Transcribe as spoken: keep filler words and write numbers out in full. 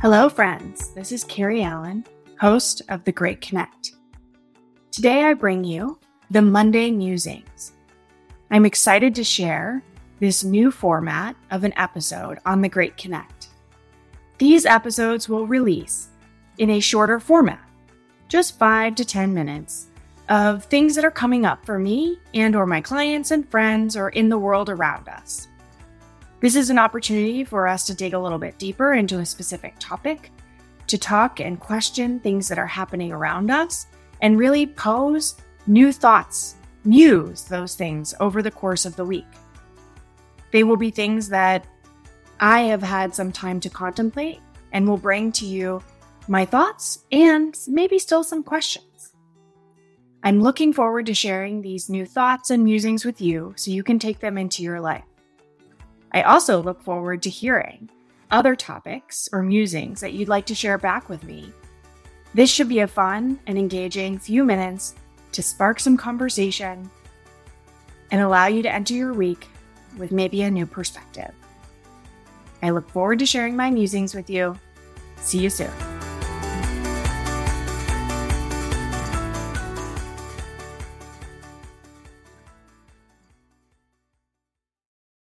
Hello, friends. This is Carrie Allen, host of The Great Connect. Today, I bring you the Monday Musings. I'm excited to share this new format of an episode on The Great Connect. These episodes will release in a shorter format, just five to ten minutes, of things that are coming up for me and or my clients and friends or in the world around us. This is an opportunity for us to dig a little bit deeper into a specific topic, to talk and question things that are happening around us, and really pose new thoughts, muse those things over the course of the week. They will be things that I have had some time to contemplate and will bring to you my thoughts and maybe still some questions. I'm looking forward to sharing these new thoughts and musings with you so you can take them into your life. I also look forward to hearing other topics or musings that you'd like to share back with me. This should be a fun and engaging few minutes to spark some conversation and allow you to enter your week with maybe a new perspective. I look forward to sharing my musings with you. See you soon.